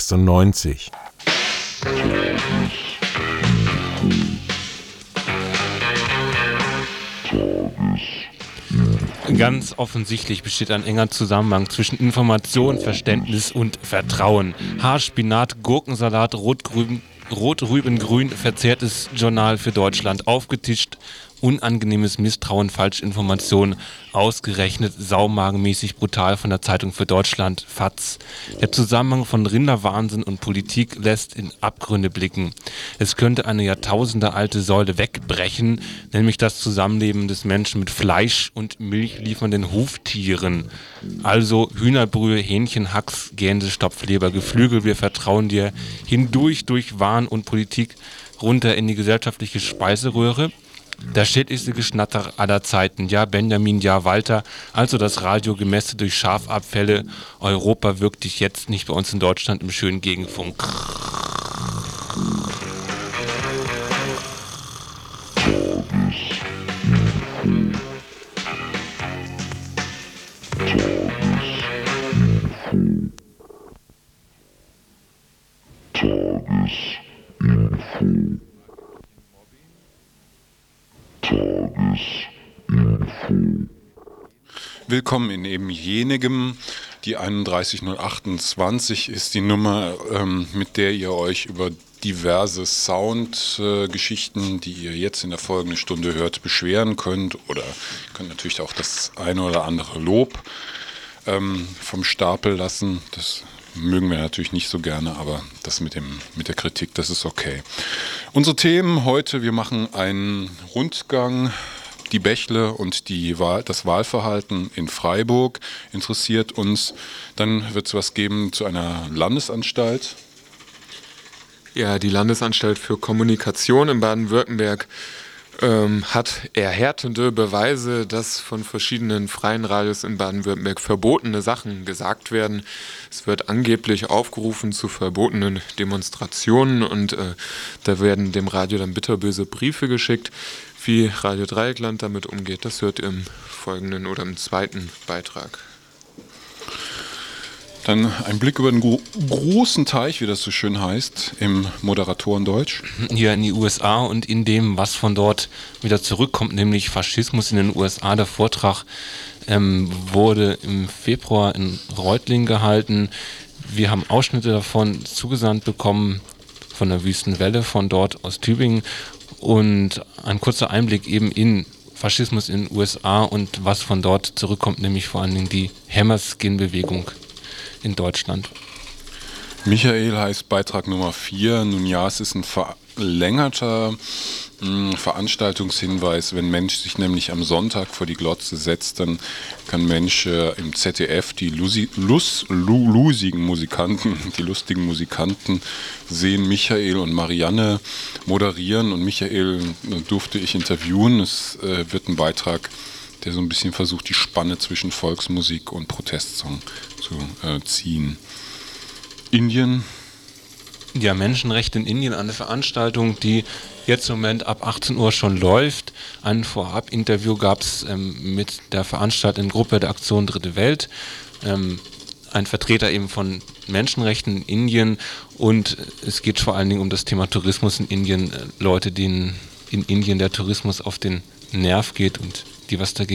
1996. Ganz offensichtlich besteht ein enger Zusammenhang zwischen Information, Verständnis und Vertrauen. Haarspinat, Gurkensalat, Rotrübengrün, verzerrtes Journal für Deutschland, aufgetischt, unangenehmes Misstrauen, Falschinformation, ausgerechnet saumagenmäßig brutal von der Zeitung für Deutschland, FAZ. Der Zusammenhang von Rinderwahnsinn und Politik lässt in Abgründe blicken. Es könnte eine jahrtausendealte Säule wegbrechen, nämlich das Zusammenleben des Menschen mit Fleisch und Milch liefernden Huftieren. Also Hühnerbrühe, Hähnchen, Hacks, Gänse, Stopfleber, Geflügel, wir vertrauen dir, hindurch durch Wahn und Politik runter in die gesellschaftliche Speiseröhre. Das schädlichste Geschnatter aller Zeiten, ja Benjamin, ja Walter, also das Radio gemästet durch Schafabfälle. Europa wirkt dich jetzt nicht bei uns in Deutschland im schönen Gegenfunk. Tagesinfo. Willkommen in eben jenigem. Die 31028 ist die Nummer, mit der ihr euch über diverse Soundgeschichten, die ihr jetzt in der folgenden Stunde hört, beschweren könnt. Oder könnt natürlich auch das eine oder andere Lob vom Stapel lassen. Das mögen wir natürlich nicht so gerne, aber das mit der Kritik, das ist okay. Unsere Themen heute, wir machen einen Rundgang. Die Bächle und das Wahlverhalten in Freiburg interessiert uns. Dann wird es was geben zu einer Landesanstalt. Ja, die Landesanstalt für Kommunikation in Baden-Württemberg hat erhärtende Beweise, dass von verschiedenen freien Radios in Baden-Württemberg verbotene Sachen gesagt werden. Es wird angeblich aufgerufen zu verbotenen Demonstrationen und da werden dem Radio dann bitterböse Briefe geschickt. Wie Radio Dreieckland damit umgeht, das hört ihr im folgenden oder im zweiten Beitrag. Dann ein Blick über den großen Teich, wie das so schön heißt, im Moderatorendeutsch. Hier in die USA und in dem, was von dort wieder zurückkommt, nämlich Faschismus in den USA. Der Vortrag wurde im Februar in Reutlingen gehalten. Wir haben Ausschnitte davon zugesandt bekommen von der Wüstenwelle, von dort aus Tübingen. Und ein kurzer Einblick eben in Faschismus in den USA und was von dort zurückkommt, nämlich vor allen Dingen die Hammerskin-Bewegung in Deutschland. Michael heißt Beitrag Nummer 4. Nun ja, es ist ein verlängerter Veranstaltungshinweis. Wenn Mensch sich nämlich am Sonntag vor die Glotze setzt, dann kann Mensch im ZDF die lustigen Musikanten sehen. Michael und Marianne moderieren und Michael durfte ich interviewen. Es wird ein Beitrag, der so ein bisschen versucht, die Spanne zwischen Volksmusik und Protestsong zu ziehen. Indien. Ja, Menschenrechte in Indien, eine Veranstaltung, die jetzt im Moment ab 18 Uhr schon läuft. Ein Vorab-Interview gab es mit der veranstaltenden Gruppe der Aktion Dritte Welt. Ein Vertreter eben von Menschenrechten in Indien und es geht vor allen Dingen um das Thema Tourismus in Indien. Leute, denen in Indien der Tourismus auf den Nerv geht und die was dagegen